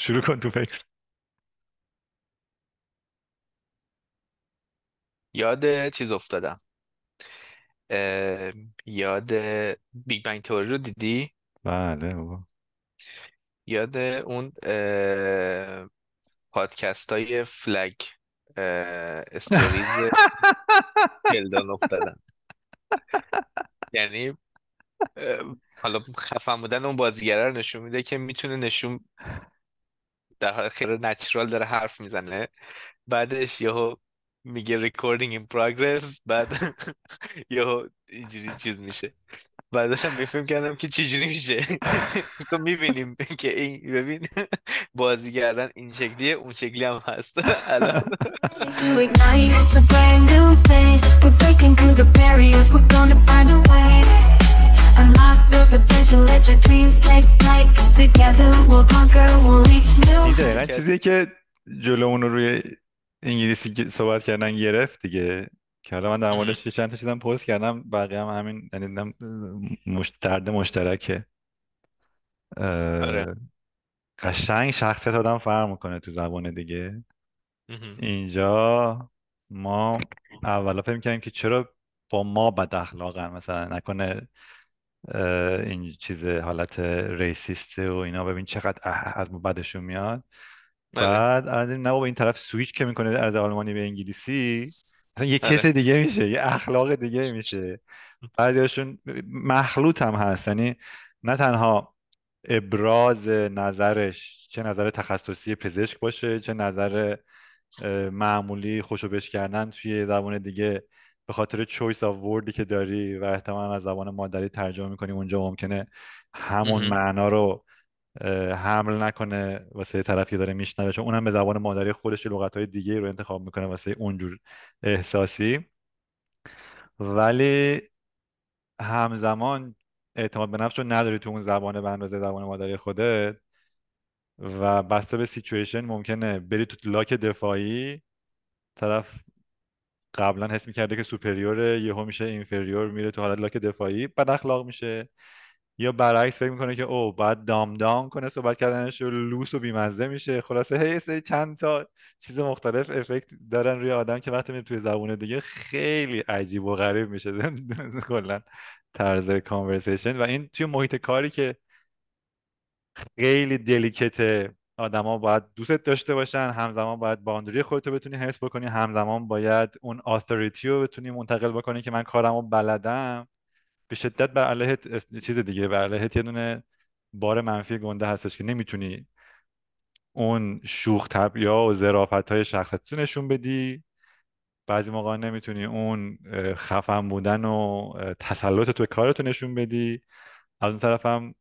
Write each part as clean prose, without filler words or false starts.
شروع کن تو فکر. یاد چیز افتادم، اه، یاد بیگ بنگ تئوری رو دیدی؟ بله بابا، یاد اون پادکست های فلگ استوریز گلدان افتادم. یعنی حالا خفن بودن اون بازیگره رو نشون میده که میتونه نشون در حال خیلی نچرال داره حرف میزنه، بعدش یهو میگه recording in progress، بعد یهو اینجوری چیز میشه. بعد داشتم میفهم کردم که چجوری میشه. تو میبینیم که این ببین بازیگردن این شکلیه، اون شکلی هم هست. الان این دقیقا چیزیه که جلو اون رو روی انگلیسی که صحبت کردن گرفت دیگه، که حالا من در موردش یه چند تا چیزم پست کردم، بقیه هم همین، یعنی درد مشترکه. آره. قشنگ شخصیت آدم فرق میکنه تو زبان دیگه. اینجا ما اولا فکر میکنیم که چرا با ما بد اخلاقن، مثلا نکنه این چیز حالت ریسیسته و اینا، ببین چقدر از ما بدشون میاد. بعد نه با این طرف سویچ که میکنه از آلمانی به انگلیسی، اصلا یه کس دیگه میشه، یه اخلاق دیگه میشه. بعدشون مخلوط هم هست، یعنی نه تنها ابراز نظرش، چه نظر تخصصی پزشک باشه، چه نظر معمولی خوشوبش کردن توی زبان دیگه، به خاطر چویس آف وردی که داری و احتمالاً از زبان مادری ترجمه میکنی اونجا، ممکنه همون معنا رو حمل نکنه واسه طرفی داره میشنوه، چون اونم به زبان مادری خودش لغت‌های دیگه رو انتخاب میکنه واسه اونجور احساسی. ولی همزمان اعتماد به نفس رو نداری تو اون زبان به اندازه زبان مادری خودت، و بسته به سیچویشن ممکنه بری تو لاک دفاعی، طرف قبلا حس میکرده که سوپریوره، یهو میشه اینفریور، میره تو حالت لاک دفاعی، بد اخلاق میشه. یا برعکس فکر میکنه که او باید دام دام کنه، صحبت کردنش رو لوس و بیمزه میشه. خلاصه هی سری چند تا چیز مختلف افکت دارن روی آدم که وقتی میره توی زبونه دیگه خیلی عجیب و غریب میشه کلا طرز کانورسیشن. و این توی محیط کاری که خیلی دلیکته، آدما باید دوست داشته باشن، همزمان باید باندری خودتو بتونی حفظ بکنی، همزمان باید اون اتوریتی رو بتونی منتقل بکنی که من کارمو بلدم. به شدت بر علیه چیز دیگه، بر علیه یه دونه بار منفی گنده هستش که نمیتونی اون شوخ طبعی‌ها و ظرافت‌های شخصیت رو نشون بدی. بعضی موقعا نمیتونی اون خفن بودن و تسلط تو کارتو نشون بدی. از اون طرف هم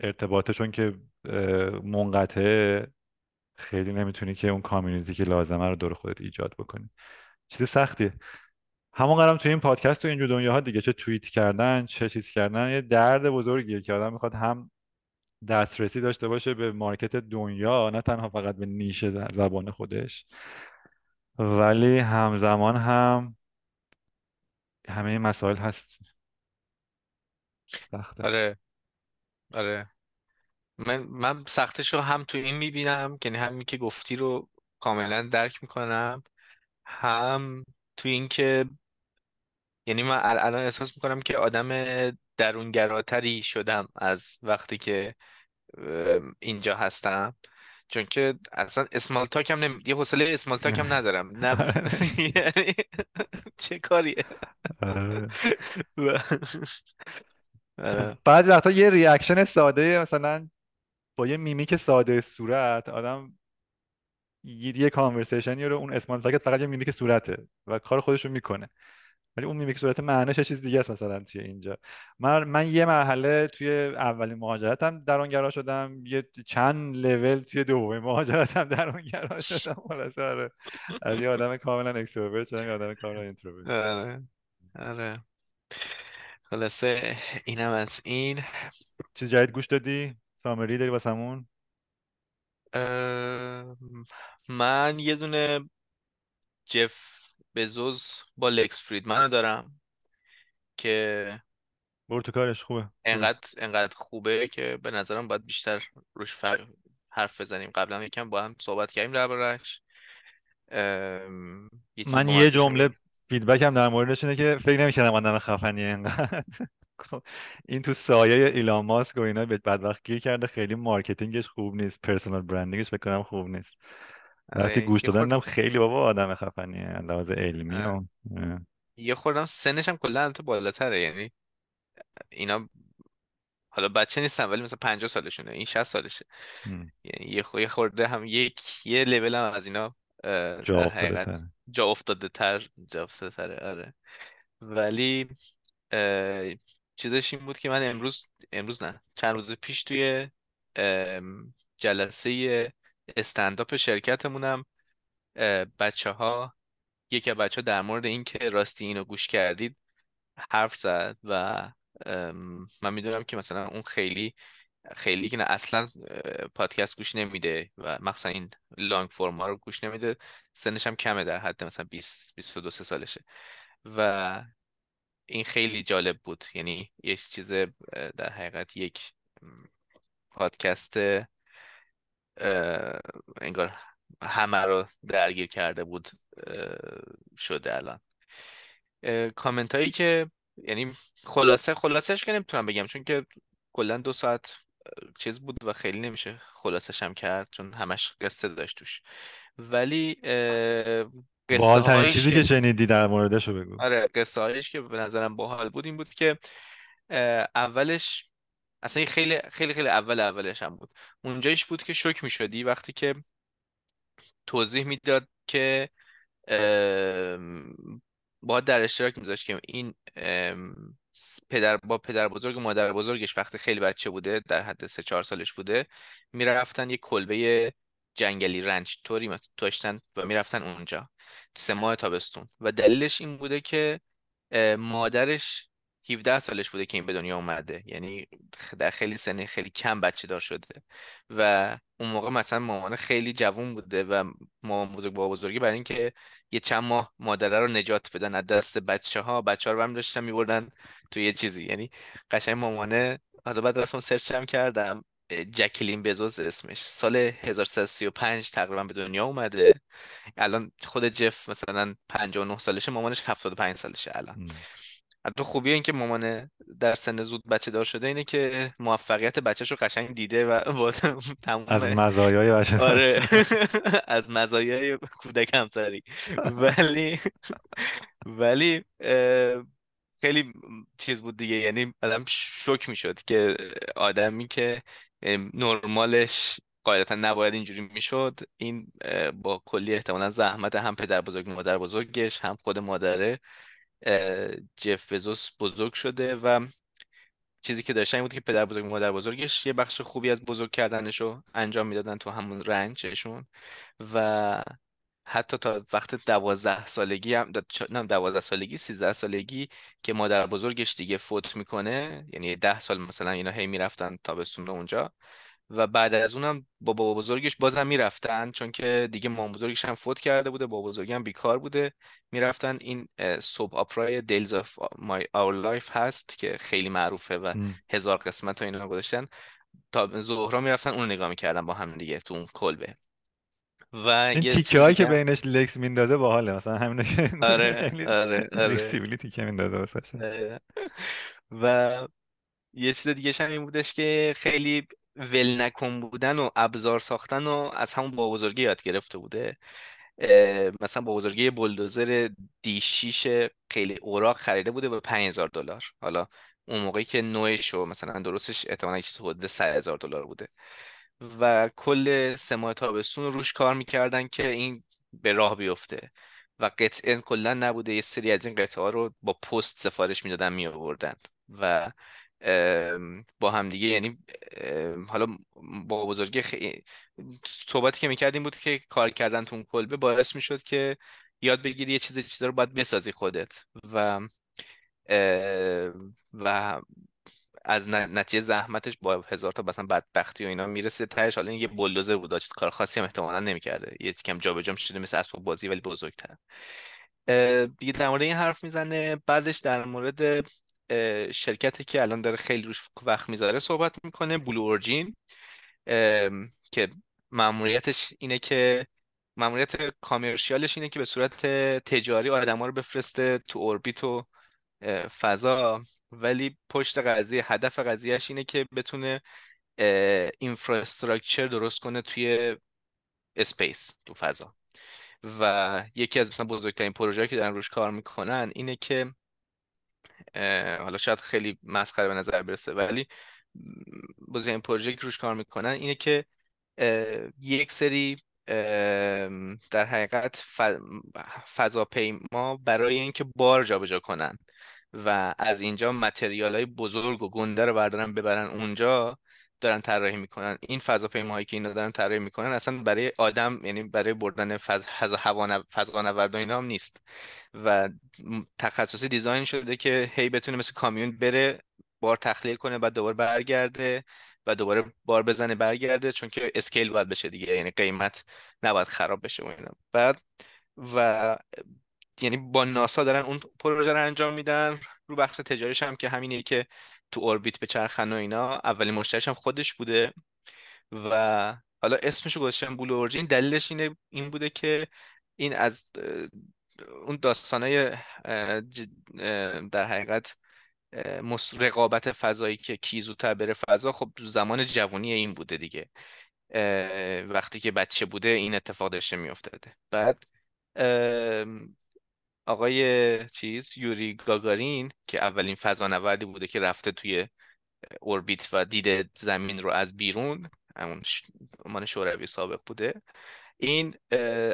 ارتباطشون که منقطعه، خیلی نمیتونی که اون کامیونیتی که لازمه رو دور خودت ایجاد بکنی. چیز سختیه. همون قرارم توی این پادکست و اینجور دنیاها دیگه، چه توییت کردن چه چیز کردن، یه درد بزرگیه که آدم میخواد هم دسترسی داشته باشه به مارکت دنیا، نه تنها فقط به نیش زبان خودش، ولی همزمان هم همه این مسائل هست. سخته. آره. من سختش رو هم تو این میبینم، یعنی همین که گفتی رو کاملا درک میکنم، هم تو این که یعنی من الان احساس میکنم که آدم درونگراتری شدم از وقتی که اینجا هستم، چون که اصلا اسمال تاک هم یه حوصله اسمال تاک هم ندارم، نه یعنی چه کاریه. بعد وقتا یه ریاکشن ساده، مثلا با یه میمیک ساده صورت آدم یه کانورسیشنی رو، اون اسمال تاکت فقط یه میمیک صورته و کار خودش رو میکنه، ولی اون میمیک صورت معنیش یه چیز دیگه است. مثلا توی اینجا من یه مرحله توی اولین مهاجرتم درونگرا شدم، یه چند لول توی دومین مهاجرتم درونگرا شدم. خلاصه از یه آدم کاملا اکستروورت شدم یه آدم کاملا اینتروورت. آره. خلاصه اینم از این. چیز جدید گوش دادی؟ سامری داری واسمون؟ من یه دونه جف بزوس با لکس فریدمن رو دارم که برو تو کارش، خوبه، انقدر خوبه که به نظرم باید بیشتر روش حرف بزنیم، قبلا یکم با هم صحبت کردیم درباره‌اش. من یه جمله فیدبک هم در موردش اینه که فکر نمی‌کنم آدم خفنیه اینقدر. این تو سایه ایلان ماسک و اینا بدبخت گیر کرده، خیلی مارکتینگش خوب نیست، پرسونال برندینگش فکر کنم خوب نیست. وقتی گوش دادم خیلی بابا آدم خفنیه علاوه علمی. یه خوردم سنش هم کلا انت بالاتره، یعنی اینا حالا بچه نیستن ولی مثلا 50 سالشونه، این 60 سالشه. یعنی یه خورده هم یه لول هم از اینا در حقیقت جا افتاده تر. آره ولی چیزش این بود که من امروز نه چند روز پیش توی جلسه استنداپ شرکتمونم یکی از بچه‌ها در مورد این که راستی اینو گوش کردید حرف زد و من میدونم که مثلا اون خیلی که نه اصلا پادکست گوش نمیده و مخصوصا این لانگ فرما رو گوش نمیده، سنش هم کمه، در حد مثلا 22 سالشه و این خیلی جالب بود. یعنی یه چیز در حقیقت یک پادکست انگار همه رو درگیر کرده بود شده الان. کامنت هایی که یعنی خلاصهش که نمیتونم بگم چون که کلا 2 ساعت چیز بود و خیلی نمیشه خلاصش هم کرد چون همش قصه داشت توش، ولی باحال ترین چیزی که شنیدی در موردش رو بگو. آره قصه هایش که به نظرم باحال بود این بود که اولش اصلا خیلی خیلی خیلی اولش هم بود، اونجایش بود که شوک میشدی وقتی که توضیح میداد که با در اشتراک میذاشت که این پدر بزرگ مادر بزرگش وقتی خیلی بچه بوده، در حد 3-4 سالش بوده، میرفتن یه کلبه جنگلی رنج توری داشتن و میرفتن اونجا 3 ماه تابستون و دلیلش این بوده که مادرش 17 سالش بوده که این به دنیا اومده، یعنی در خیلی سن خیلی کم بچه دار شده و اون موقع مثلا مامان خیلی جوون بوده و مامان بزرگ بابا بزرگی برای این که یه چند ماه مادره رو نجات بدن از دست بچه‌ها رو برمی داشتن می‌بردن تو یه چیزی، یعنی قشنگ مامانه. حالا بعد رفتم سرچ هم کردم، جکلین بزوس اسمش، سال 1335 تقریبا به دنیا اومده، الان خود جف مثلا 59 سالشه، مامانش 75 سالشه الان. حتی خوبیه این که مامان در سن زود بچه دار شده اینه که موفقیت بچه‌شو قشنگ دیده و با تمام از مزایای بچه دار. آره از مزایای کودک همسری. ولی خیلی چیز بود دیگه، یعنی آدم شوک میشد که آدمی که نرمالش قاعدتا نباید اینجوری میشد، این با کلی احتمالا زحمت هم پدر بزرگ مادر بزرگش هم خود مادره جف بزوس بزرگ شده و چیزی که داشتن این بود که پدر بزرگ مادر بزرگش یه بخش خوبی از بزرگ کردنشو انجام میدادن تو همون رنجشون و حتی تا وقت 12 سالگی هم 13 سالگی که مادر بزرگش دیگه فوت میکنه، یعنی 10 سال مثلا اینا هی میرفتن تابستون اونجا و بعد از اونم با بابا بزرگش بازم میرفتن چون که دیگه مام بزرگش هم فوت کرده بوده، بابا بزرگی هم بیکار بوده، میرفتن. این سوب اپرای دیلز آف مای اور لایف هست که خیلی معروفه و 1000 قسمت و اینا گذاشتن، تا ظهرا میرفتن اون نگاه میکردن با هم دیگه تو اون کلبه و این تیکه‌ای که بینش لکس میندازه باحاله، مثلا همینو که آره فلکسیبیلیتی که میندازه واسش. و یه چیز دیگه هم این بودش که خیلی ول نکن بودن و ابزار ساختن و از همون با بزرگی یاد گرفته بوده، مثلا با بزرگی بلدوزر D6 خیلی اوراق خریده بوده به $5000. حالا اون موقعی که نوعش و مثلا درستش احتمالاً حدود $3000 بوده و کل 3 ماه تابستون روش کار میکردن که این به راه بیفته و قطعاً کلا نبوده، یه سری از این قطعه رو با پست سفارش میدادن میآوردن و با هم دیگه، یعنی حالا با بزرگی صحبتی که میکردیم بود که کار کردن تو اون کلبه باعث میشد که یاد بگیری یه چیزا رو باید بسازی خودت و از نتیجه زحمتش با 1000 تا مثلا بدبختی و اینا میرسه تهش. حالا این یه بلدوزر بود، چیز کار خاصی هم احتمالاً نمیکرده، یه کم جابجا میشده مثل اسباب بازی ولی بزرگتر. دیگه در مورد این حرف میزنه، بعدش در مورد شرکتی که الان داره خیلی روش وقت میذاره صحبت میکنه، بلو اورجین، که مأموریت کامرشیالش اینه که به صورت تجاری آدم‌ها رو بفرسته تو اوربیت و فضا، ولی پشت قضیه، هدف قضیهش اینه که بتونه اینفراستراکچر درست کنه توی اسپیس، تو فضا. و یکی از مثلا بزرگترین پروژه‌ای که دارن روش کار میکنن اینه که، حالا شاید خیلی مسخره به نظر برسه، ولی بزرگترین پروژه‌ای که روش کار میکنن اینه که یک سری در حقیقت فضاپیما برای اینکه بار جابجا کنن و از اینجا متریال‌های بزرگ و گنده رو بردارن ببرن اونجا، دارن طراحی میکنن. این فضاپیماهایی که اینا دارن طراحی میکنن اصلا برای آدم، یعنی برای بردن فضانورد و اینا هم نیست و تخصصی دیزاین شده که هی بتونه مثل کامیون بره، بار تخلیل کنه، بعد دوباره برگرده و دوباره بار بزنه برگرده، چون که اسکیل باید بشه دیگه، یعنی قیمت نباید خراب بشه و اینا. بعد و یعنی با ناسا دارن اون پروژه رو انجام میدن. رو بخش تجاریش هم که همینه که تو اوربیت بچرخن و اینا، اولین مشتریش هم خودش بوده و حالا اسمش رو گذاشتن بلو اورجین. دلیلش این بوده که این از اون داستانای در حقیقت رقابت فضایی که کی زودتر بره فضا، خب زمان جوانی این بوده دیگه، وقتی که بچه بوده این اتفاق داشته میافتاده. بعد آقای یوری گاگارین که اولین فضانوردی بوده که رفته توی اوربیت و دیده زمین رو از بیرون، همون آمانه شوروی سابق بوده، این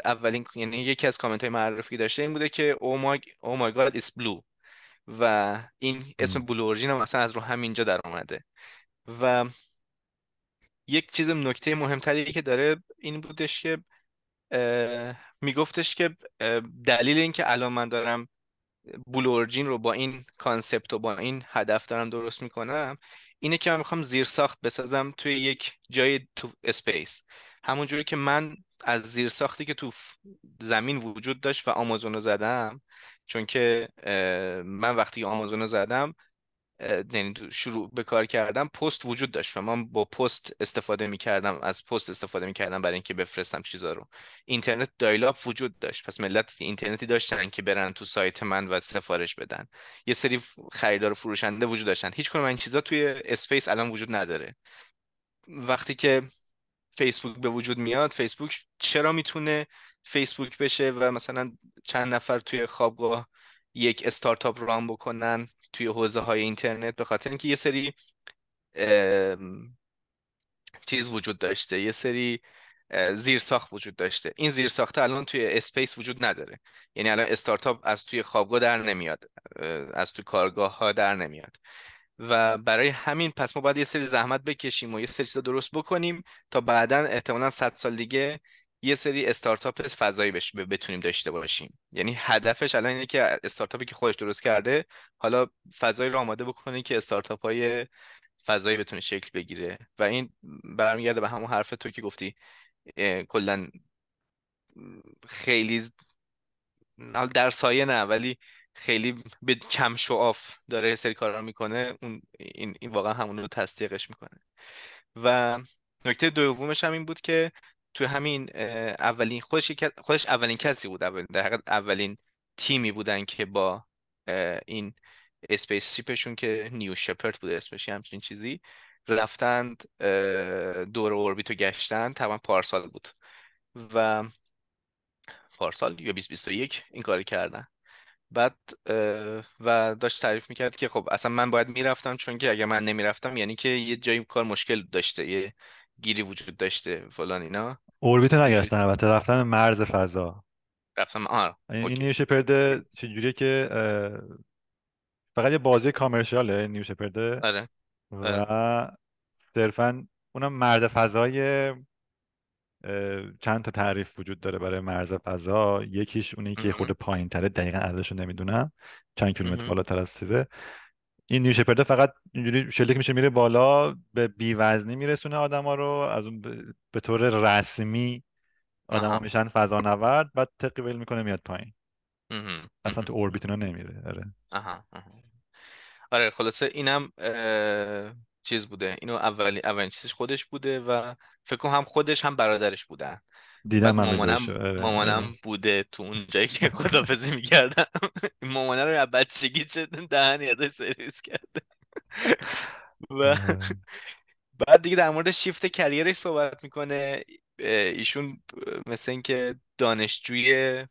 اولین، یعنی یکی از کامنت های معرفی داشته این بوده که Oh my God it's blue، و این اسم بلو اورجین هم اصلا از رو همینجا در اومده. و یک چیز نکته مهمتری که داره این بودش که میگفتش که دلیل این که الان من دارم بلو اورجین رو با این کانسپت و با این هدف دارم درست میکنم اینه که من میخوام زیرساخت بسازم توی یک جای تو اسپیس، همونجوری که من از زیرساختی که تو زمین وجود داشت و آمازون رو زدم، چون که من وقتی آمازون رو زدم، یعنی شروع به کار کردم، پست وجود داشت و من با پست استفاده می‌کردم، از پست استفاده می‌کردم برای اینکه بفرستم چیزا رو. اینترنت دایلاب وجود داشت، پس ملت اینترنتی داشتن که برن تو سایت من و سفارش بدن. یه سری خریدار و فروشنده وجود داشتن. هیچ کدوم این چیزا توی اسپیس الان وجود نداره. وقتی که فیسبوک به وجود میاد، فیسبوک چرا میتونه فیسبوک بشه و مثلا چند نفر توی خوابگاه یک استارتاپ ران بکنن توی حوزه های اینترنت؟ به خاطر اینکه یه سری چیز وجود داشته، یه سری زیرساخت وجود داشته. این زیرساخت الان توی اسپیس وجود نداره، یعنی الان استارتاپ از توی خوابگاه در نمیاد، از توی کارگاه ها در نمیاد و برای همین پس ما باید یه سری زحمت بکشیم و یه سری چیزا درست بکنیم تا بعداً احتمالاً 100 سال دیگه یه سری استارتاپ فضایی بتونیم داشته باشیم. یعنی هدفش الان اینه که استارتاپی که خودش درست کرده حالا فضایی رو آماده بکنه که استارتاپ‌های فضایی بتونه شکل بگیره. و این برمیگرده به همون حرف تو که گفتی کلاً خیلی در سایه نه، ولی خیلی به کم شعاف داره سری کارا میکنه. این واقعا همون رو تصدیقش میکنه. و نکته دومش هم این بود که تو همین اولین خودش اولین کسی بود، در حقیقت اولین تیمی بودن که با این اسپیس شیپشون که نیو شپرد بوده اسمش، همچین چیزی، رفتند دور اوربیتو گشتن. طبعا پارسال بود و پارسال یا 2021 این کاری کردن. بعد و داشت تعریف میکرد که خب اصلا من باید میرفتم، چون که اگر من نمیرفتم یعنی که یه جایی کار مشکل داشته، یه گیری وجود داشته فلان اینا. اوربیت نگشتن، البته رفتن مرز فضا، رفتن آره. این نیو شپرد چجوریه که فقط یه بازی کامرشیاله نیو شپرد، آره، و صرفا اونم مرز فضای چند تا تعریف وجود داره برای مرز فضا. یکیش اونی که خود پایین تره، دقیقا عددشو نمیدونم چند کیلومتر بالاتر از چیزه. این نیو شپرده فقط اینجوری شلیک میشه میره بالا، به بی وزنی میرسونه آدما رو، از اون به طور رسمی آدما میشن فضانورد، بعد تقبیل میکنه میاد پایین، اصلا تو اوربیت اینا نمیره. آره خلاصه اینم چیز بوده، اینو اولین چیزش خودش بوده و فکر کنم هم خودش هم برادرش بودن. دیدم مامانم بوده تو اون جایی که خدافظی می‌کردم. مامانه رو از بچگی چه دهنی ازش سرویس کرده. و بعد دیگه در مورد شیفت کریرش صحبت میکنه. ایشون مثل این که دانشجوی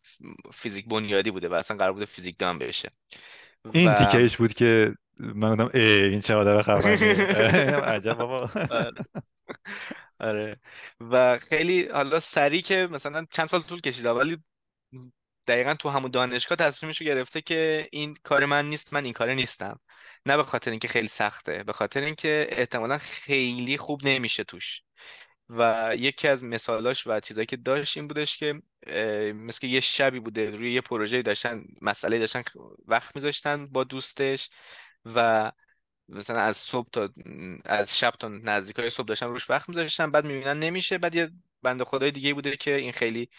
فیزیک بنیادی بوده و اصلا قرار بوده فیزیک دان بشه. این تیکهش بود که من گفتم این چقدر خبره. عجب بابا. آره و خیلی حالا سری که مثلا چند سال طول کشیده ولی دقیقا تو همون دانشگاه تصمیمش رو گرفته که این کار من نیست، من این کاره نیستم. نه به خاطر اینکه خیلی سخته، به خاطر اینکه احتمالا خیلی خوب نمیشه توش. و یکی از مثالاش و چیزایی که داشت این بودش که مثل یه شبی بوده روی یه پروژه داشتن، مسئله داشتن، وقت میذاشتن با دوستش و مثلا از صبح تا از شب تا نزدیکای صبح داشتن روش وقت میذاشتن، بعد میبینن نمیشه، بعد یه بنده خدای دیگه بوده که این خیلی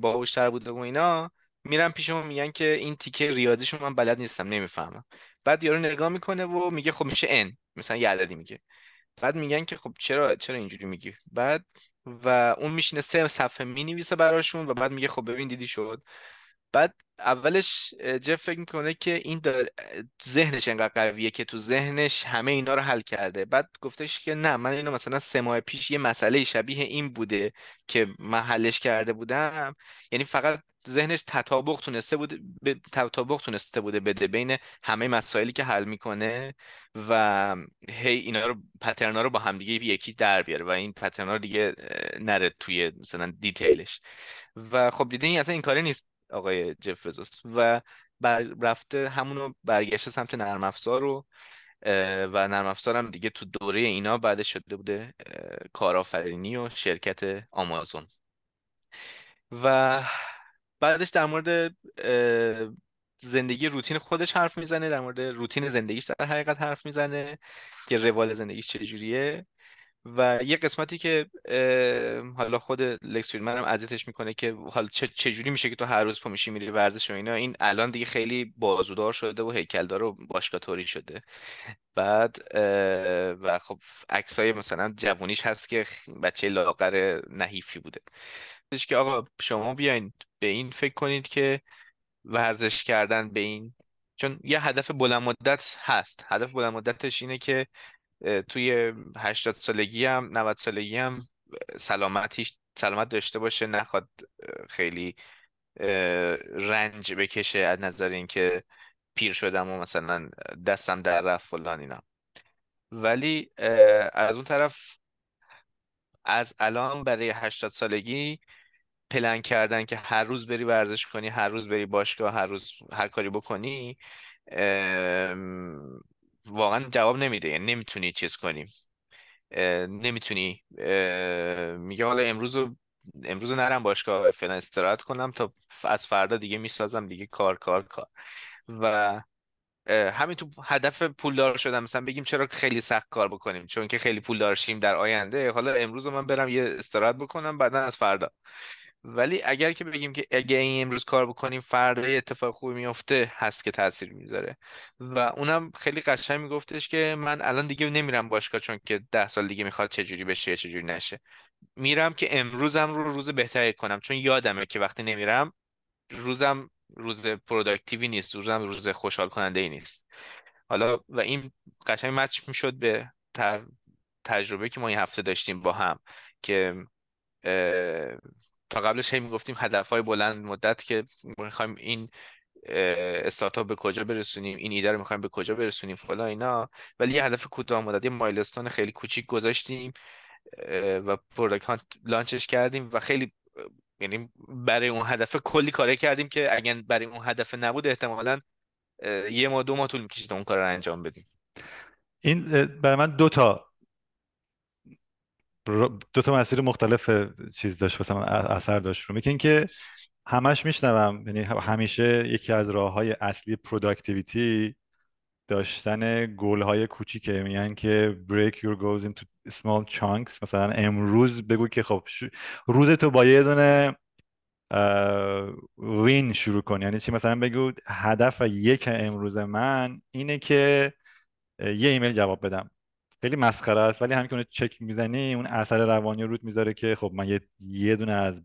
باهوش‌تر بوده و اینا، میرن پیشم میگن که این تیکه ریاضیشو من بلد نیستم، نمیفهمم. بعد یارو نگاه میکنه و میگه خب میشه n، مثلا یه عددی میگه. بعد میگن که خب چرا اینجوری میگی؟ بعد و اون میشینه سه صفحه مینویسه براشون و بعد میگه خب ببین دیدی شد. بعد اولش جف فکر میکنه که این ذهنش انقدر قویه که تو ذهنش همه اینا رو حل کرده. بعد گفتش که نه، من اینو مثلا 3 ماه پیش یه مسئله شبیه این بوده که من حلش کرده بودم. یعنی فقط ذهنش تطابق تونسته بوده بده بین همه مسائلی که حل میکنه و هی اینا رو پترنا رو با هم دیگه یکی در بیاره و این پترنا رو دیگه نره توی مثلا دیتیلش. و خب دیدین اصلا این کاری نیست آقای جف بزوس و رفته همونو برگشته سمت نرم افزار و نرم افزار هم دیگه تو دوره اینا بعد شده بوده کارآفرینی و شرکت آمازون. و بعدش در مورد زندگی روتین خودش حرف میزنه، در مورد روتین زندگیش در حقیقت حرف میزنه که روال زندگیش چجوریه. و یه قسمتی که حالا خود لکس فریدمن هم اذیتش میکنه که حالا چجوری میشه که تو هر روز پا میشی میری ورزش و اینا، این الان دیگه خیلی بازودار شده و هیکلدار و باشگاه‌طوری شده. بعد و خب عکسای مثلا جوونیش هست که بچه لاغر نحیفی بوده. گفتش که آقا شما بیاین به این فکر کنید که ورزش کردن به این، چون یه هدف بلند مدت هست، هدف بلند مدتش اینه که توی 80 سالگی هم 90 سالگی هم سلامت داشته باشه، نخواد خیلی رنج بکشه از نظر اینکه پیر شدم و مثلا دستم در رفت فلان اینا. ولی از اون طرف از الان برای 80 سالگی پلن کردن که هر روز بری ورزش کنی، هر روز بری باشگاه، هر روز هر کاری بکنی، واقعا جواب نمیده. یعنی نمیتونی چیز کنی، نمیتونی میگه حالا امروز نرم باشگاه، فعلا استراحت کنم تا از فردا دیگه میسازم دیگه، کار. و همین تو هدف پولدار شدم مثلا بگیم چرا خیلی سخت کار بکنیم چون که خیلی پولدار شیم در آینده، حالا امروز من برم یه استراحت بکنم بعدا از فردا. ولی اگر که بگیم که اگه این امروز کار بکنیم فردا اتفاق خوبی میفته، هست که تاثیر میذاره. و اونم خیلی قشنگ میگفتش که من الان دیگه نمیرم باشگاه چون که 10 سال دیگه میخواد چجوری بشه چجوری نشه، میرم که امروزم رو روز بهتری کنم، چون یادمه که وقتی نمیرم روزم روز پروداکتیوی نیست، روزم روز خوشحال کننده ای نیست. حالا و این قشنگ مچ میشد به تجربه که ما این هفته داشتیم با هم، که تا قبلش هی میگفتیم هدفهای بلند مدت که میخوایم این استارتاپ به کجا برسونیم، این ایده رو میخوایم به کجا برسونیم فلان اینا، ولی یه هدف کوتاه مدت، یه مایلستون خیلی کوچیک گذاشتیم و پروداکت لانچش کردیم و خیلی یعنی برای اون هدف کلی کاره کردیم که اگر برای اون هدف نبود احتمالاً 1 ماه 2 ماه طول میکشید اون کار رو انجام بدیم. این برای من دو تا مسیر مختلف چیز داشت، واسه من اثر داشت رو میگن که همش میشنوم، یعنی همیشه یکی از راههای اصلی پروداکتیویتی داشتن گل‌های کوچیکه. میگن که break your goals into small chunks. مثلا امروز بگو که خب روز تو با یه دونه win شروع کن. یعنی چی؟ مثلا بگو هدف 1 امروز من اینه که یه ایمیل جواب بدم. خیلی مسخره است، ولی همین که اون چک میزنی اون اثر روانی روت میذاره که خب من یه دونه از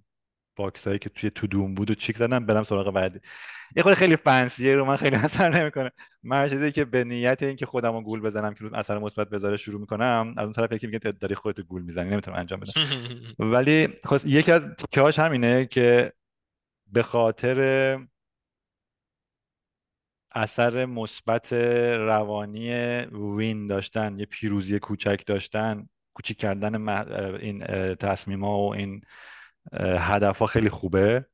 باکس هایی که توی تو دوم بود و چیک زدم برم سراغ بعدی. یه خورده خیلی فنسیه، رو من خیلی اثر نمیکنه. من چیزی که به نیت اینکه خودمو گول بزنم که رو اثر مثبت بذاره شروع میکنم، از اون طرف یکی میگه داری خودت گول میزنی نمیتونم انجام بدم. ولی خب یکی از تیکه‌هاش همینه که به خاطر اثر مثبت روانی وین داشتن، یه پیروزی کوچک داشتن، کوچیک کردن این تصمیم‌ها و این هدف‌ها خیلی خوبه.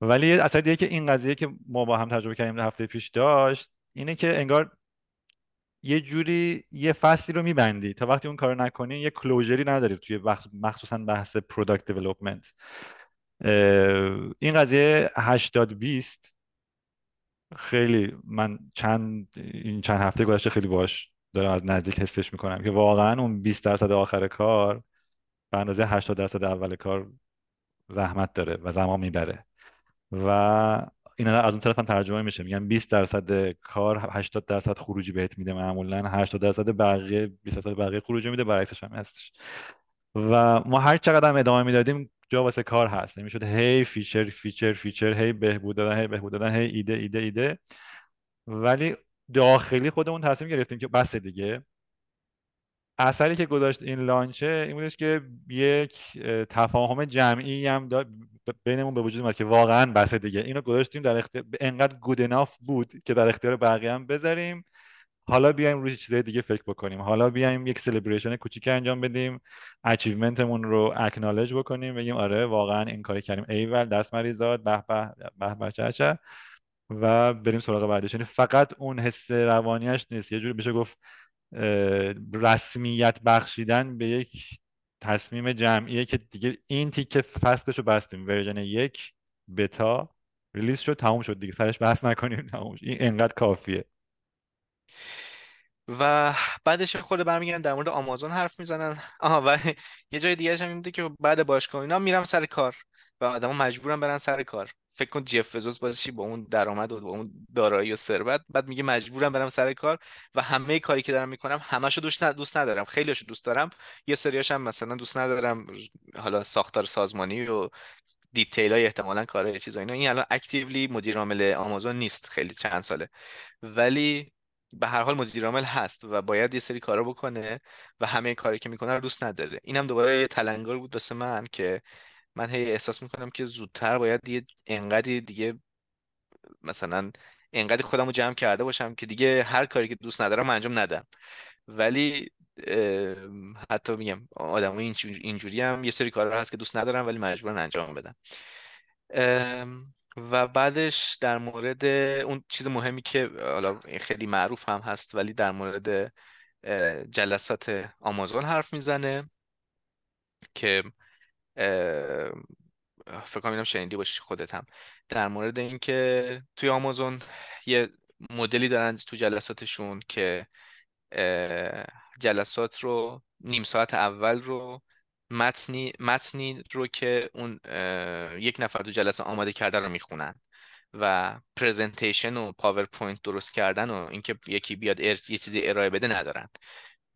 ولی اثر دیگه که این قضیه که ما با هم تجربه کردیم هفته پیش داشت اینه که انگار یه جوری یه فصلی رو میبندی، تا وقتی اون کار نکنی یه کلوژری نداری توی بخش، مخصوصا بحث پروداکت دیولپمنت. این قضیه 80-20 خیلی من این چند هفته گذشته خیلی باهاش دارم از نزدیک حسش میکنم که واقعا اون 20% آخر کار به اندازه 80% اول کار زحمت داره و زمان میبره و این از اون طرف هم ترجمه میشه، میگن 20% کار 80% خروجی بهت میده، معمولا 80% بقیه 20% بقیه خروجی میده، برعکسش هم هستش. و ما هر چقدر هم ادامه میدادیم جا واسه کار هست، یعنی میشد هی فیچر هی بهبود دادن هی ایده، ولی داخلی خودمون تصمیم گرفتیم که بس دیگه. اثری که گذاشت این لانچه این بودش که یک تفاهم جمعی هم بینمون به وجود اومد که واقعا بس دیگه، اینو گذاشتیم در اختیار، انقدر گود اناف بود که در اختیار بقیه هم بذاریم، حالا بیایم روی چیزای دیگه فکر بکنیم، حالا بیایم یک سلبریشن کوچیک انجام بدیم، اچیومنتمون رو اکنالج بکنیم، بگیم آره واقعا این کاری کردیم، ایول دست مریزاد، به به به به چاچا، و بریم سراغ بعدش. یعنی فقط اون حس روانیش نیست، یه جوری بشه گفت رسمیت بخشیدن به یک تصمیم جمعیه که دیگه این تیکه فصلشو بستیم، ورژن 1 بتا ریلیز شد، تموم شد دیگه، سرش بحث نکنیم، تموم شد. این انقدر کافیه. و بعدش خود برمیگردن در مورد آمازون حرف میزنن. و یه جای دیگه هم این بوده که بعد باشگاه اینا میرم سر کار و آدما مجبورن برن سر کار. فکر کن جف بزوس باشی با اون درآمد و با اون دارایی و ثروت، بعد میگه مجبورم برم سر کار و همه کاری که دارم میکنم همه‌شو دوست ندارم، خیلیاشو دوست دارم، یه سریاش هم مثلا دوست ندارم، حالا ساختار سازمانی و دیتیلای احتمالاً کارهای چیزا اینا. این الان اکتیولی مدیر عامل آمازون نیست خیلی چند ساله، ولی به هر حال مدیر عامل هست و باید یه سری کارا بکنه و همه کاری که میکنه رو دوست نداره. اینم دوباره یه تلنگر بود واسه من که من هی احساس میکنم که زودتر باید یه انقدی دیگه مثلا انقدی خودمو جمع کرده باشم که دیگه هر کاری که دوست ندارم انجام ندم. ولی حتی میگم آدم اینجوری هم یه سری کارا هست که دوست ندارم ولی مجبورن انجام بدن. و بعدش در مورد اون چیز مهمی که حالا خیلی معروف هم هست ولی در مورد جلسات آمازون حرف میزنه که فکر کنم اینم شنیدی باشی خودت هم، در مورد اینکه توی آمازون یه مدلی دارن تو جلساتشون که جلسات رو نیم ساعت اول رو متنی رو که اون یک نفر تو جلسه آماده کرده رو میخونن و پرزنتیشن و پاورپوینت درست کردن و اینکه یکی بیاد یه چیزی ارائه بده ندارن.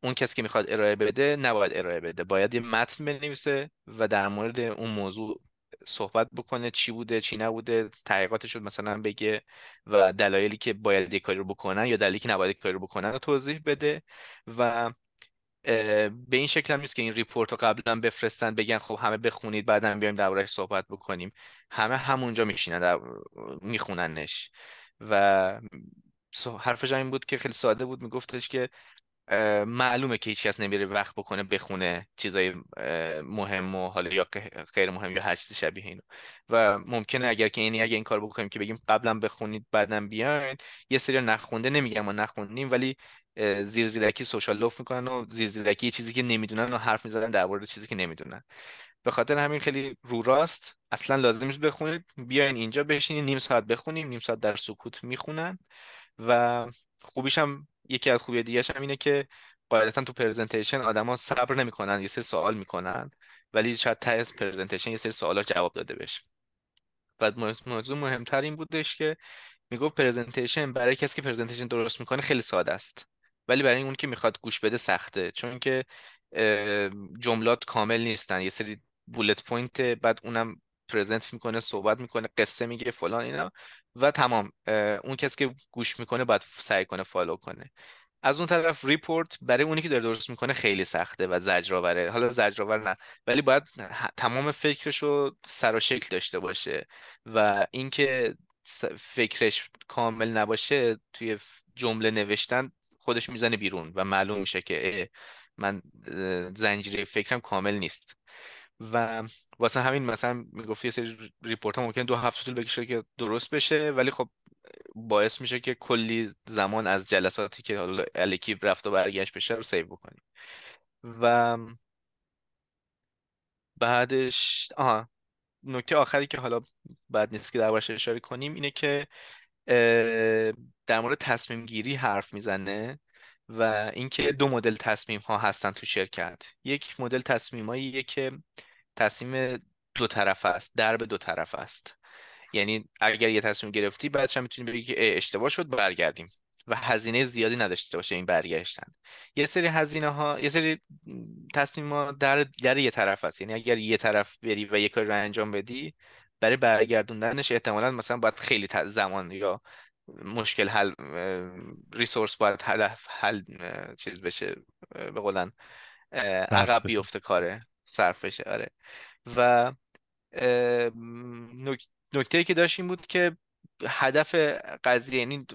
اون کسی که میخواد ارائه بده نباید ارائه بده، باید یه متن بنویسه و در مورد اون موضوع صحبت بکنه، چی بوده چی نبوده، تحقیقاتش رو مثلا بگه و دلایلی که باید یک کاری رو بکنن یا دلیلی که نباید یک کاری رو بکنن رو توضیح بده. و به این شکل هم نیست که این ریپورت رو قبلا بفرستن بگن خب همه بخونید بعدم بیایم درباره‌اش صحبت بکنیم، همه همونجا میشینن میخوننش. و حرفش این بود که خیلی ساده بود، میگفتش که معلومه که هیچ کس نمیره وقت بکنه بخونه چیزای مهم و حالا یا غیر مهم یا هر چیز شبیه اینو، و ممکنه اگر این کار بکنیم که بگیم قبلا بخونید بعدم بیاین، یه سری نخونده نمیگن ما نخوندیم ولی زیرزیرکی سوشال لوف میکنن و زیرزیرکی چیزی که نمیدونن و حرف میزنن در مورد چیزی که نمیدونن. به خاطر همین خیلی رو راست، اصلا لازم نیست بخونید، بیاین اینجا بشینید نیم ساعت بخونیم، نیم ساعت در سکوت میخونن. و خوبیش هم یکی از خوبی دیگه‌ش هم اینه که غالبا تو پرزنتیشن آدما صبر نمیکنن، یه سری سوال میکنن ولی شاید ته از پرزنتیشن یه سری سوالا جواب داده بشه. بعد موضوع مهمتر این بودش که میگفت پرزنتیشن برای کسی که پرزنتیشن درست میکنه خیلی ساده است، ولی برای اون که میخواد گوش بده سخته، چون که جملات کامل نیستن، یه سری بولت پوینت، بعد اونم پرزنت میکنه، صحبت میکنه، قصه میگه فلان اینا و تمام. اون کسی که گوش میکنه باید سعی کنه فالو کنه. از اون طرف ریپورت برای اونی که داره درست میکنه خیلی سخته و زجرآوره. حالا زجرآور نه، ولی باید تمام فکرشو سر و شکل داشته باشه و اینکه فکرش کامل نباشه توی جمله نوشتن خودش میزنه بیرون و معلوم میشه که من زنجیره فکرم کامل نیست. و واسه همین مثلا میگفتی یه سری ریپورت ها ممکن 2 هفته طول بکشه که درست بشه، ولی خب باعث میشه که کلی زمان از جلساتی که حالا الکی رفت و برگشت بشه رو سیو بکنیم. و بعدش نکته آخری که حالا بد نیست که دربارش اشاره کنیم اینه که در مورد تصمیم گیری حرف میزنه و اینکه 2 مدل تصمیم ها هستن تو شرکت. یک مدل تصمیماییه که تصمیم 2 طرفه است، درب 2 طرفه است، یعنی اگر یه تصمیم گرفتی بعدش هم میتونی بگی که اشتباه شد برگردیم و هزینه زیادی نداشته باشه این برگشتن. یه سری هزینه ها، یه سری تصمیم ها در یه طرف است، یعنی اگر یه طرف بری و یه کاری رو انجام بدی برای برگردوندنش احتمالاً مثلا باید خیلی زمان یا مشکل حل ریسورس باید حل چیز بشه، به قولن عقب بیفته کاره، صرف بشه. آره. و نکته‌ای که داشت این بود که هدف قضیه، یعنی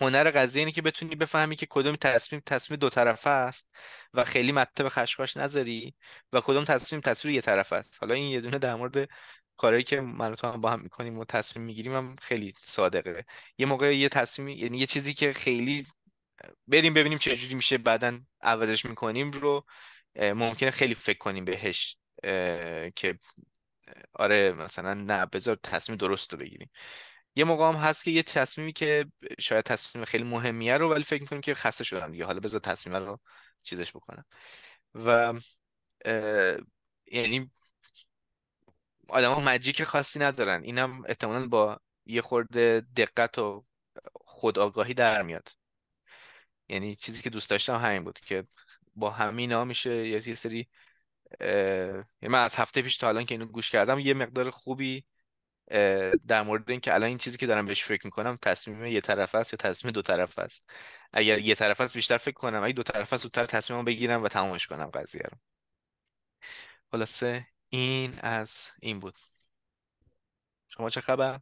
هنر قضیه اینه که بتونی بفهمی که کدوم تصمیم 2 طرفه است و خیلی مته به خشخاش نذاری و کدوم تصمیم یه طرفه است. حالا این یه دونه در مورد کاری که من و تو هم با هم میکنیم و تصمیم میگیریم هم خیلی صادقه. یه موقع یه تصمیم، یعنی یه چیزی که خیلی بریم ببینیم چه جوری میشه بعدن عوضش میکنیم رو ممکنه خیلی فکر کنیم بهش که آره مثلا نه بذار تصمیم درست رو بگیریم. یه موقع هم هست که یه تصمیمی که شاید تصمیم خیلی مهمیه رو ولی فکر میکنیم که خسته شدم دیگه، حالا بذار تصمیم رو چیزش بکنم. و یعنی آدم‌ها ماجیک خاصی ندارن، اینم احتمالاً با یه خورده دقت و خودآگاهی در میاد. یعنی چیزی که دوست داشتم همین بود که با همینا میشه یه سری من از هفته پیش تا الان که اینو گوش کردم یه مقدار خوبی در مورد این که الان این چیزی که دارم بهش فکر میکنم تصمیم یه طرفه است یا تصمیم 2 طرفه است. اگر یه طرفه است بیشتر فکر کنم، اگه 2 طرفه است زودتر تصمیمم بگیرم و تمامش کنم قضیه رو. خلاصه این از این بود. شما چه خبر؟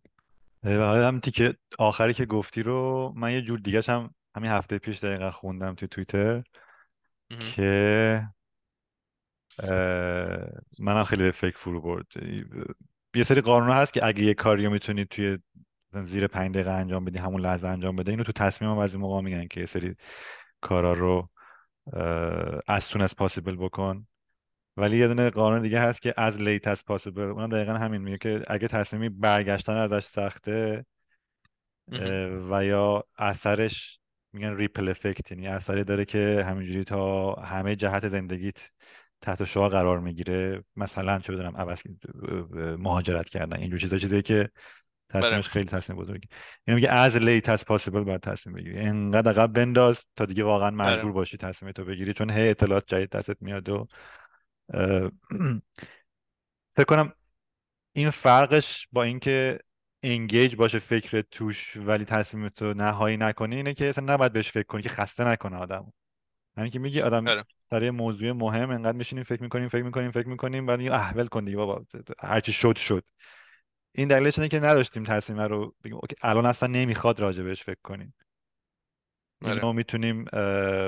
هم تیکه آخری که گفتی رو من یه جور دیگه هم همین هفته پیش دقیقا خوندم توی توییتر که منم خیلی به فکر فرو برد. یه سری قانون هست که اگه یه کاری رو میتونی توی زیر 5 دقیقه انجام بدی همون لحظه انجام بده. اینو تو تصمیم هم از این موقع میگن که یه سری کارا رو as soon as possible بکن، ولی یه دونه قانون دیگه هست که as late as possible، اونم دقیقا همین میگه که اگه تصمیمی برگشتن ازش سخته و یا اثرش میگن ریپل افکت، یعنی اثری داره که همینجوری تا همه جهت زندگیت تحت شعاع قرار میگیره، مثلا چه بدونم عوض مهاجرت کردن، اینجور چیزا، چیزایی که تصمیمش خیلی تصمیم بزرگی. یعنی میگه as late as possible باید تصمیم بگیری، انقدر عقب بنداز تا دیگه واقعا مجبور باشی تصمیم تو بگیری، چون هی اطلاعات جدید دستت میاد. و فکر کنم این فرقش با اینکه انگیج باشه فکر توش ولی تصمیمتو نهایی نکنی اینه که اصلا نباید بهش فکر کنی که خسته نکنه آدمو. همین که میگی آدم در یه موضوع مهم انقدر میشینیم فکر میکنیم بعد ول کن دیگه بابا هر چی شد. این دلیلش اینه که نداشتیم تصمیم رو بگیم اوکی الان اصلا نمیخواد راجع بهش فکر کنیم. اینو میتونیم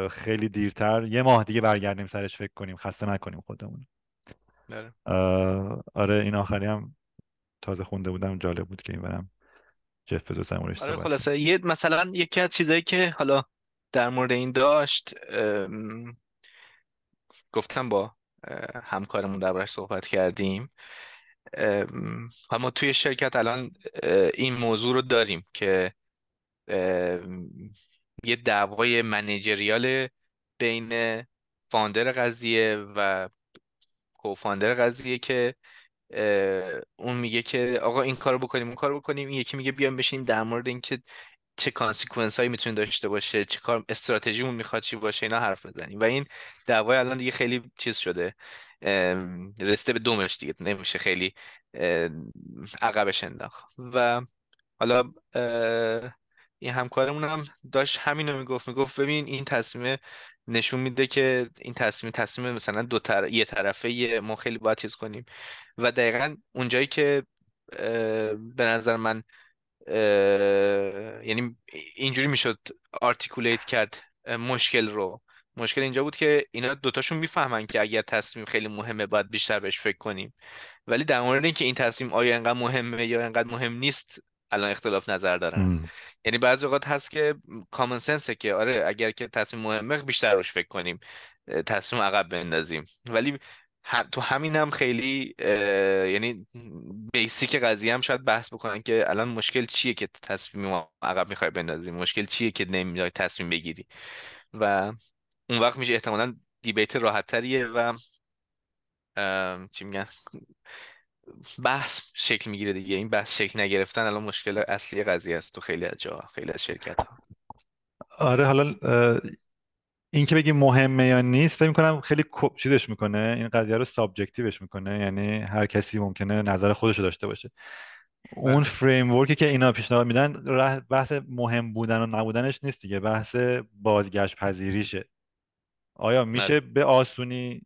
خیلی دیرتر یه ماه دیگه برگردیم سرش فکر کنیم، خسته نکنیم خودمون. آره این آخری هم تازه خونده بودم، جالب بود که این برم جف بزوس هم روش. خلاصه یه مثلا یکی از چیزایی که حالا در مورد این داشت گفتم با همکارمون دربارش صحبت کردیم. ما توی شرکت الان این موضوع رو داریم که یه دعوای منیجریال بین فاوندر قضیه و کوفاندر قضیه که اون میگه که آقا این کارو بکنیم اون کارو بکنیم، این یکی میگه بیایم بشینیم در مورد اینکه چه کانسیکوئنس هایی میتونه داشته باشه، چه کار استراتژیمون میخواد چی باشه، اینا حرف بزنیم. و این دعوای الان دیگه خیلی چیز شده، رسته به دومش دیگه، نمیشه خیلی عقبش انداخت. و حالا این همکارمون هم داشت همین رو میگفت ببین این تصمیم نشون میده که این تصمیم مثلا یه طرفه، ما خیلی باید چیز کنیم. و دقیقاً اونجایی که به نظر من یعنی اینجوری میشد آرتیکولیت کرد مشکل اینجا بود که اینا دوتاشون میفهمن که اگر تصمیم خیلی مهمه باید بیشتر بهش فکر کنیم، ولی در مورد اینکه این تصمیم آیا اینقدر مهمه یا اینقدر مهم نیست الان اختلاف نظر دارن. یعنی بعضی وقت هست که کامن سنسه که آره اگر که تصمیم مهمه بیشتر روش فکر کنیم، تصمیم عقب بندازیم، ولی تو همین هم خیلی یعنی بیسیک قضیه هم شاید بحث بکنن که الان مشکل چیه که تصمیم عقب میخوای بندازیم، مشکل چیه که نمیخوای تصمیم بگیری. و اون وقت میشه احتمالاً دیبیت راحت‌تریه و چی میگن بحث شکل میگیره دیگه. این بحث شکل نگرفتن الان مشکل اصلی قضیه است تو خیلی از جاها، خیلی از شرکت‌ها. آره حالا این که بگیم مهمه یا نیست فکر می‌کنم خیلی چیزش میکنه، این قضیه رو سابجکتیوش میکنه، یعنی هر کسی ممکنه نظر خودش رو داشته باشه. اون فریم ورکی که اینا پیشنهاد میدن بحث مهم بودن و نبودنش نیست دیگه، بحث بازگشت پذیریشه. آیا میشه به آسونی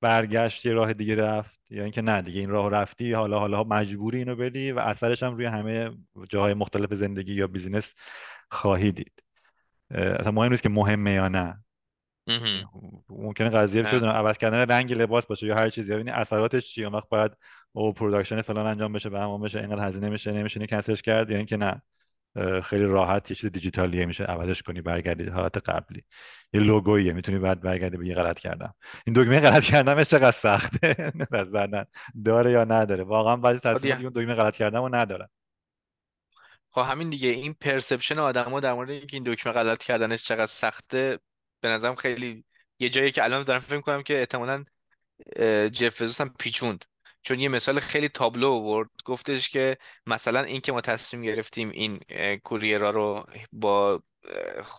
برگشت یه راه دیگه رفت یا اینکه نه دیگه این راه رفتی، حالا مجبوری اینو بری و اثرش هم روی همه جاهای مختلف زندگی یا بیزینس خواهی دید. اصلا مهم نیست که مهمه یا نه، ممکنه قضیه بشه عوض کردن رنگ لباس باشه یا هر چیزی، ببینید اثراتش چیه، اون وقت باید او پروداکشن فلان انجام بشه، بهمان بشه، اینقدر هزینه میشه، نمیشه کنسلش کرد، یا اینکه نه خیلی راحت یه چیز دیجیتالیه میشه عوضش کنی برگردی حالت قبلی، یه لوگویه میتونی بعد برگردی بگی غلط کردم. این دکمه غلط کردمش چقدر سخته نظرن داره یا نداره، واقعا بعضی تصمیم میگیرن دکمه غلط کردمو نداره. خب همین دیگه، این پرسپشن آدما در مورد اینکه این دکمه غلط کردنش چقدر سخته به نظرم خیلی یه جایی که الان دارم فکر می‌کنم که احتمالاً جف بزوس هم پیچوند، چون یه مثال خیلی تابلو آورد، گفتش که مثلا این که ما تصمیم گرفتیم این کوریرها رو با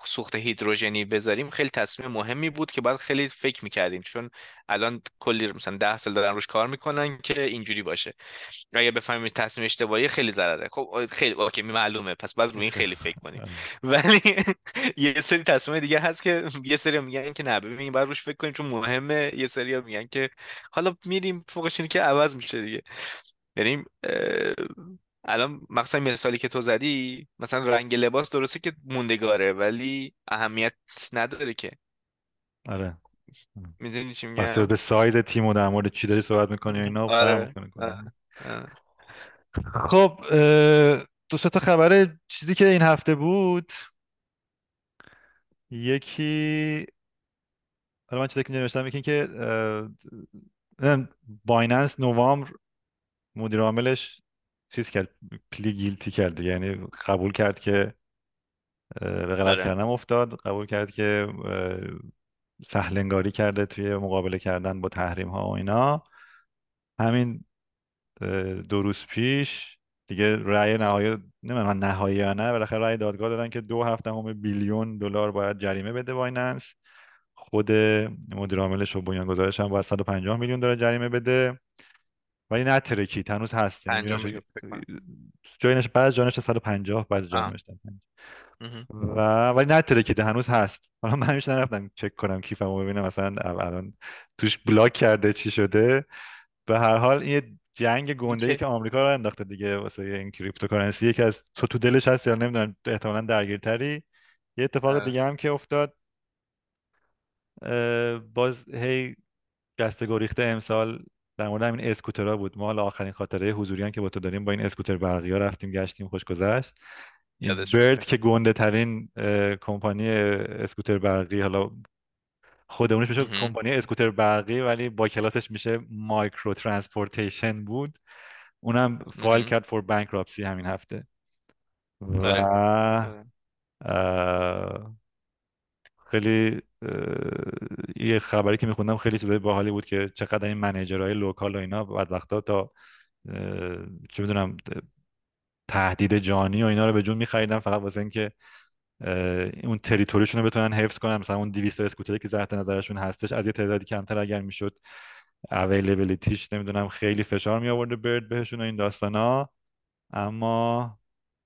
سوخت هیدروژنی بذاریم خیلی تصمیم مهمی بود که باید خیلی فکر میکردیم، چون الان کلی مثلا 10 سال دارن روش کار میکنن که اینجوری باشه، اگه بفهمیم تصمیم اشتباهی خیلی ضرره. خب خیلی اوکی معلومه، پس باید روی این خیلی فکر کنیم. ولی یه سری تصمیم دیگه هست که یه سری میگن که نه ببین باید روش فکر کنیم چون مهمه، یه سری میگن که حالا میریم فوقش این که عوض میشه دیگه. یعنی الان مثلا مثالی که تو زدی، مثلا رنگ لباس درسته که موندگاره ولی اهمیت نداره که. آره میدونی چی میگم، مثلا به سایز تیم و در مورد چی داری صحبت میکنی و اینا. آره. خب دو سه تا خبر چیزی که این هفته بود، یکی من چیزی که نوشتم میگه که بایننس نوامبر مدیر عاملش چیز کرد، پلی گیلتی کرد، یعنی قبول کرد که به غلط کردن افتاد، قبول کرد که سهل انگاری کرده توی مقابله کردن با تحریم ها و اینا. همین دو روز پیش دیگه رأی نهایی، نمیدونم نهایی یا نه، بالاخره رأی دادگاه دادن که 2.7 بیلیون دلار باید جریمه بده بایننس، خود مدیر عاملش و بنیانگذارش هم باید 150 میلیون دلار جریمه بده، ولی نه ترکی هنوز هست، جاینش بعض جانش 150 بعض جانش 50 و ولی نه ترکی هنوز هست. حالا من هیچ نرفتم چک کنم کیفمو ببینم مثلا الان توش بلاک کرده چی شده. به هر حال این جنگ گنده‌ای که آمریکا رو انداخته دیگه واسه این کریپتوکارنسی، یکی از تو دلش هست یا نمیدونم، احتمالاً درگیرتری. یه اتفاق دیگه هم که افتاد، باز هی دست گریخته امسال در مورد همین اسکوترها بود. ما حالا آخرین خاطره حضوریان که با تو داریم با این اسکوتر برقی‌ها رفتیم گشتیم، خوش گذشت. برد که گنده ترین کمپانی اسکوتر برقی، حالا خودمونش بشه کمپانی اسکوتر برقی ولی با کلاسش میشه مایکرو ترانسپورتیشن بود، اونم فایل کرد فور بانکراپسی همین هفته. و خیلی یه خبری که میخوندم خیلی چیزای باحالی بود که چقدر این منیجرهای لوکال و اینا بعد وقتا تا چه میدونم تهدید جانی و اینا رو به جون می‌خریدن فقط واسه اینکه اون تریتوریشون رو بتونن حفظ کنن. مثلا اون 200 اسکوتری که تحت نظرشون هستش از یه تعدادی کمتر اگر میشد اویلیبیلیتیش نمیدونم خیلی فشار می آورده برد بهشون و این داستانا. اما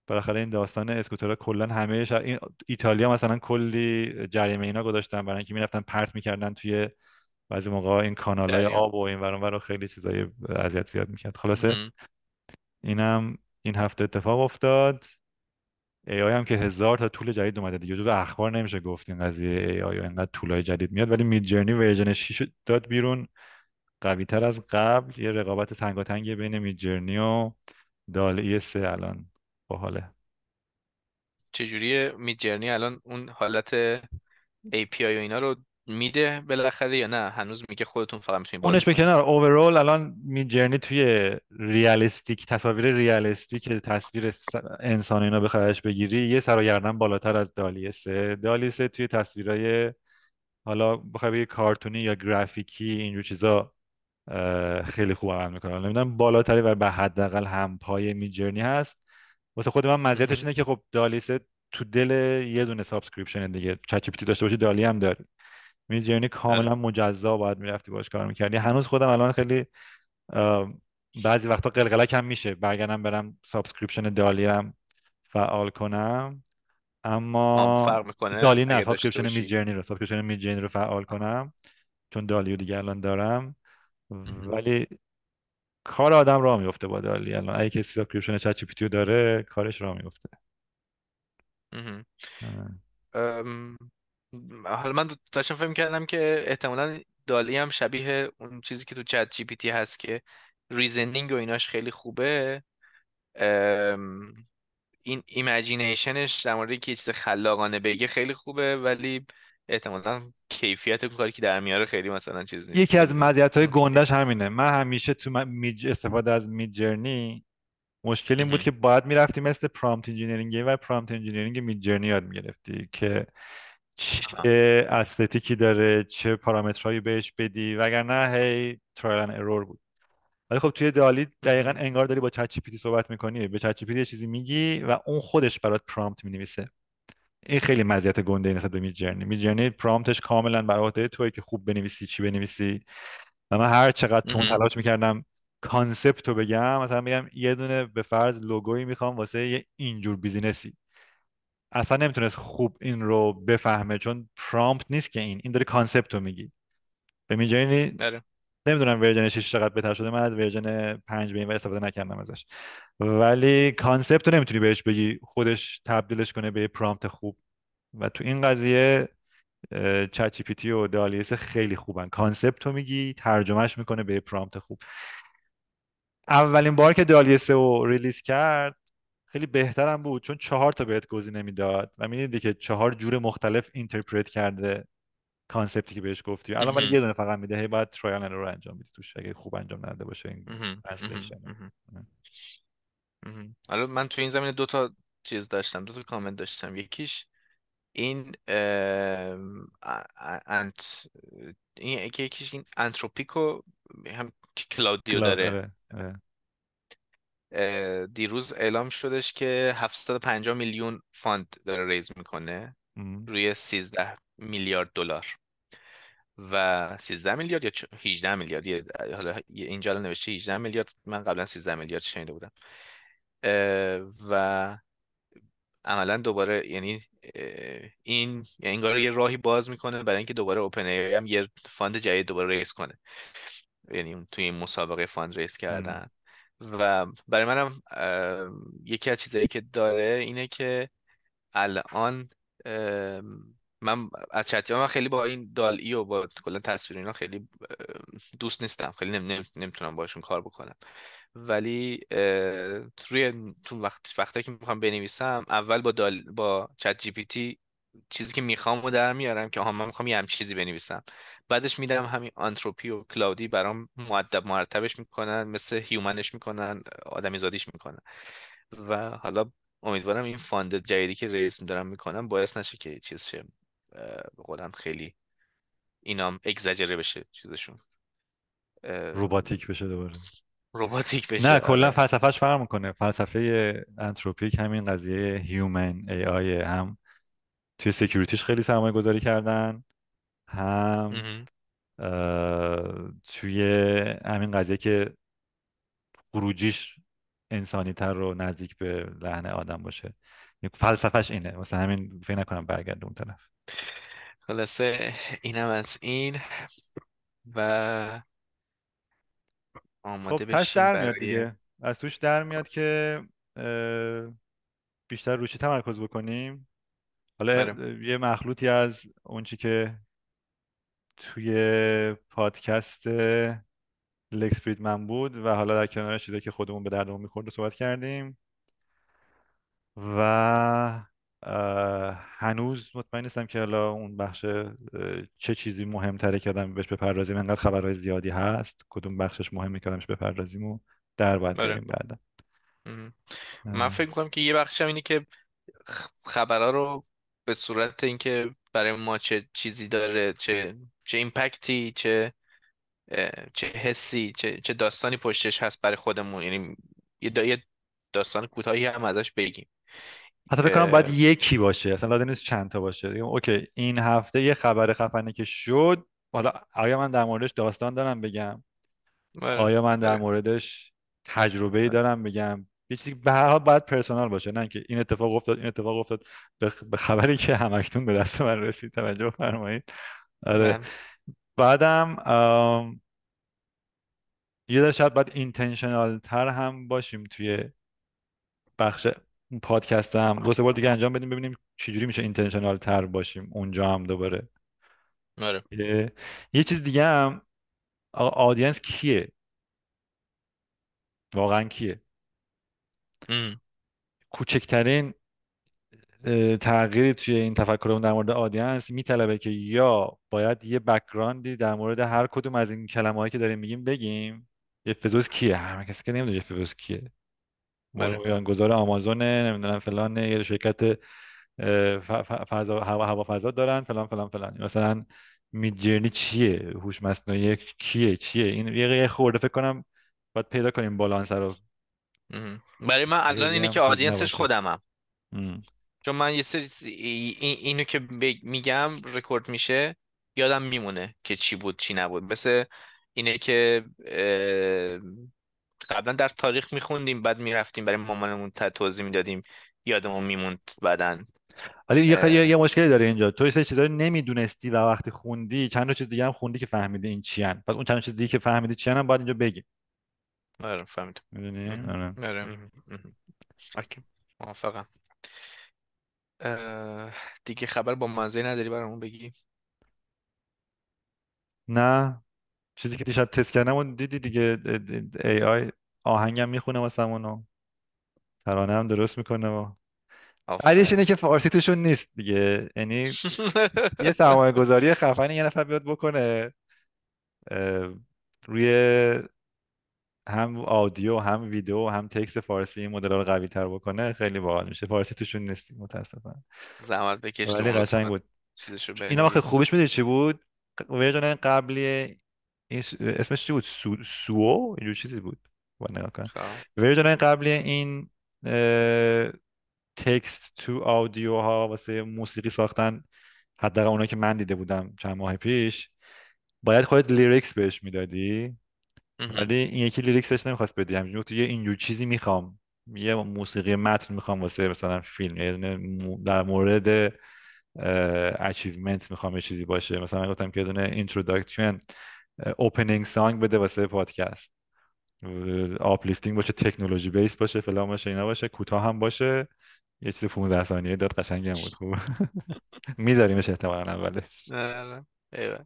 بالاخره این داستان اسکوترها کلا همه ایتالیا مثلا کلی جریمه اینا گذاشتن برای اینکه میرفتن پرت میکردن توی بعضی موقعا این کانالای آب و این ورون ورا خیلی چیزای اذیت زیاد میکرد. خلاصه اینم این هفته اتفاق افتاد. ای آی هم که 1000 تا طول جدید اومده دیگه، جزو اخبار نمیشه گفت این قضیه ای آی اینقدر طولای جدید میاد. ولی میدجرنی ورژن 6 داد بیرون قوی‌تر از قبل. یه رقابت تنگاتنگ بین میدجرنی و دال-ای 3 الان باحاله. چجوریه میدجرنی الان اون حالت API و اینا رو میده بالاخره یا نه هنوز میگه خودتون فقط میتونید؟ اونش به کنار، اوورال الان میدجرنی توی ریالیستیک، تصاویر ریالیستیک، تصویر انسان اینا بخواهش بگیری یه سر و گردن بالاتر از دال-ای 3. دال-ای 3 توی تصویرای حالا بخوای بگی کارتونی یا گرافیکی اینجور چیزا خیلی خوب عمل میکنه. نمیدونم بالاتری و به حداقل هم پای میدجرنی هست. واسه خود من مزیتش اینه که خب دال-ای 3 تو دل یه دونه سابسکریپشن دیگه، چت جی پی تی داشته باشی دال-ای هم داری. میدجرنی کاملا مجزا باید میرفتی باش کار میکردی. هنوز خودم الان خیلی بعضی وقتا قلقلک هم میشه برگردم برم سابسکریپشن دال-ای هم فعال کنم، اما دال-ای نه، سابسکریپشن میدجرنی رو فعال کنم چون دال-ای رو دیگه الان دارم. ولی کار آدم راه میفته با دال-ای الان. اگه کسی سابسکریپشن چت جی پی تی رو داره کارش راه میفته. حالا من داشتم فکر می‌کردم که احتمالاً دال-ای هم شبیه اون چیزی که تو چت جی پی تی هست که ریزنینگ و ایناش خیلی خوبه، این ایمیجینیشنش در مورد که یه چیز خلاقانه بگه خیلی خوبه، ولی احتمالاً کیفیت کاری که در میاره خیلی مثلا چیز نیست. یکی از مزیت‌های گندش همینه. من همیشه تو استفاده از میدجرنی مشکل این بود که باید می‌رفتی مثل پرامپت انجینیرینگ و پرامپت انجینیرینگ میدجرنی یاد می‌گرفتی که چه استتیکی داره، چه پارامترهایی بهش بدی، وگرنه هی ترایل اند ارور بود. ولی خب توی دال-ای دقیقاً انگار داری با چت جی پی تی صحبت می‌کنی، به چت جی پی تی یه چیزی میگی و اون خودش برات پرامپت می‌نویسه. این خیلی مزیت گنده نسبت به میدجرنی. میدجرنی پرامپتش کاملاً بر عهده توئه که خوب بنویسی چی بنویسی. و من هر چقدر تون تلاش می‌کردم کانسپت رو بگم، مثلا بگم یه دونه به فرض لوگویی می‌خوام واسه یه اینجور بیزینسی، اصلا نمیتونست خوب این رو بفهمه چون پرامپت نیست که این داره کانسپت رو میگی. به میدجرنی نمیدونم ورژن 6 چقدر بهتر شده، من از ورژن 5 به این ور استفاده نکردم ازش، ولی کانسپت رو نمیتونی بهش بگی خودش تبدیلش کنه به پرامپت خوب. و تو این قضیه چت جی پی تی و دال-ای 3 خیلی خوبن. کانسپت رو میگی ترجمهش میکنه به پرامپت خوب. اولین بار که دال-ای 3 رو ریلیز کرد خیلی بهترم بود چون 4 تا بهت گزینه میداد و میدیدی که 4 جور مختلف اینترپرت کرده کانسپتی که بهش گفتی. الان ولی یه دونه فقط میده، هی باید ترایل اند رو انجام بدی توش اگه خوب انجام نده باشه این ترنسلیشن. حالا من تو این زمینه 2 تا چیز داشتم، 2 تا کامنت داشتم. یکیش این یکیش این انتروپیکو هم کلاودیو داره. دیروز اعلام شدش که 750 میلیون فاند داره ریز میکنه روی 13 میلیارد دلار و 13 میلیارد یا 18 میلیارد، حالا اینجا الان نوشته 18 میلیارد، من قبلا 13 میلیارد شنیده بودم. و عملا دوباره یعنی این انگار یه راهی باز میکنه برای اینکه دوباره اوپن ای هم یه فاند جدید دوباره ریز کنه، یعنی توی این مسابقه فاند ریز کردن. و برای منم یکی از چیزایی که داره اینه که الان من از چتی ها من خیلی با این دال-ای و با کلا تصویر اینا خیلی دوست نیستم، خیلی نمیتونم باشون کار بکنم. ولی تو وقتی که میخوام بنویسم اول با چت جی پی تی چیزی که میخوام رو در میارم که آها من میخوام یه همچین چیزی بنویسم، بعدش میدم همین آنتروپی و کلاودی برام مرتبش میکنن، مثل هیومنش میکنن، آدمی زادیش میکنن. و حالا امیدوارم این فاند جدیدی که ریس دارم میکنم باعث نشه که چیز شه به قولم خیلی اینام اگزاجره بشه، چیزشون روباتیک بشه دوباره روباتیک بشه. نه کلا فلسفهش فرق میکنه. فلسفه انتروپیک همین قضیه هیومن ای آی، هم توی سکیوریتیش خیلی سرمایه گذاری کردن، هم توی همین قضیه که خروجیش انسانی تر و نزدیک به لحن آدم باشه. فلسفهش اینه، مثلا همین فکر نکنم برگرده اون طرف. خلاصه اینم از این و آماده خب بشیم برای از توش در میاد که بیشتر روشی تمرکز بکنیم. حالا یه مخلوطی از اون چی که توی پادکست لکس فریدمن بود و حالا در کنارش چیزایی که خودمون به دردمون میخورد و صحبت کردیم و هنوز مطمئن نیستم که حالا اون بخش چه چیزی مهمتره که آدم بهش بپردازیم. انقدر خبرهای زیادی هست، کدوم بخشش مهمه که آدمش بپردازیم و در باید بریم بعدا. من فکر میکنم که یه بخشم اینه که خبرها رو به صورت اینکه برای ما چه چیزی داره، چه ایمپکتی، چه حسی، چه داستانی پشتش هست برای خودمون. یعنی یه داستان کوتاهی هم ازش بگیم. حتی فکر کنم باید یکی باشه، اصلا لازم نیست چند تا باشه. اوکی این هفته یه خبر خفنه که شد، حالا آیا من در موردش داستان دارم بگم، آیا من در موردش تجربه‌ای دارم بگم، یه چیزی به هر حال باید پرسونال باشه، نه اینکه این اتفاق افتاد این اتفاق افتاد. به خبری که همکنون به دست من رسید توجه فرمایید. آره بعدم یه ذره شاید باید اینتنشنال تر هم باشیم توی بخش پادکست هم. دو سه بار دیگه انجام بدیم ببینیم چجوری میشه اینتنشنال تر باشیم اونجا هم دوباره. آره یه چیز دیگه هم، آدینس کیه واقعا، کیه؟ کوچکترین تغییری توی این تفکرمون در مورد آدینس میطلبه که یا باید یه بک‌گراندی در مورد هر کدوم از این کلمه‌هایی که داریم میگیم بگیم. جف بزوس کیه؟ همه کسی که نمیدونه جف بزوس کیه. بنیانگذار آمازونه، نمیدونم فلانه، یه شرکت فضا هوافضا دارن فلان فلان فلان. مثلا میدجرنی چیه؟ هوش مصنوعی چیه؟ این یه خورده فکر کنم باید پیدا کنیم بالانس رو. برای من الان اینه که آدینسش خودمم، چون من یه سری اینو که میگم رکورد میشه یادم میمونه که چی بود چی نبود. مثل اینه که قبلا در تاریخ میخوندیم بعد میرفتیم برای مامانمون توضیح میدادیم یادمون میموند بعداً. ولی یه مشکلی داره اینجا، تو یه سری چیزا رو نمیدونستی و وقتی خوندی چند تا چیز دیگه هم خوندی که فهمیدی این چی ان، بعد اون چند چیز دیگه که فهمیدی چی ان هم باید اینجا بگی. آره فهمیدم. میدونی؟ آره. اوکی موافقم. دیگه خبر با منزه نداری برامون بگی؟ نه چیزی که دیشب تست کردم دیدی دیگه، ای آی آهنگم میخونه واسه منو، ترانه هم درست میکنه و علیش اینه که فارسی توشون نیست دیگه، یعنی یه سرمایه گذاری خفنه یه نفر بیاد بکنه روی هم آدیو هم ویدیو هم تکست فارسی این مدل‌ها رو قوی تر بکنه، خیلی باحال میشه. فارسی توشون نیست متاسفانه، زحمت بکشید. خیلی قشنگ بود اینا. واقعا خوبش میدونی چی بود؟ ورژن قبلی اسمش چی بود؟ سوو اینجور چیزی بود. ورژن قبلی این تکست تو آدیو ها واسه موسیقی ساختن، حداقل اونایی که من دیده بودم چند ماه پیش، باید خودت لیریکس بهش میدادی، ولی این یکی لیریکسش نمیخواست بدی، همینجوری تو یه اینجور چیزی میخوام، یه موسیقی متن میخوام واسه مثلا فیلم، یعنی در مورد اچیومنت میخوام یه چیزی باشه. مثلا من گفتم که یه دونه اینتروداکشن اوپنینگ سانگ بده واسه پادکست، آپلیفتینگ باشه، تکنولوژی بیس باشه، فلان باشه، اینا باشه، کوتاه هم باشه، یه چیز 15 ثانیه داد، قشنگم بود. خوب میذاریمش احتمالاً اولش. نه ایول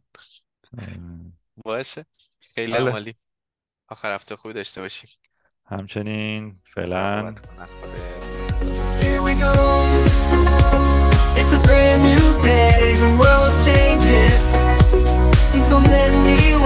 باشه. خیلی عالی. آخر هفته خوبی داشته باشیم. همچنین فعلا. Here we go. It's a brand new day, the world's changing. So many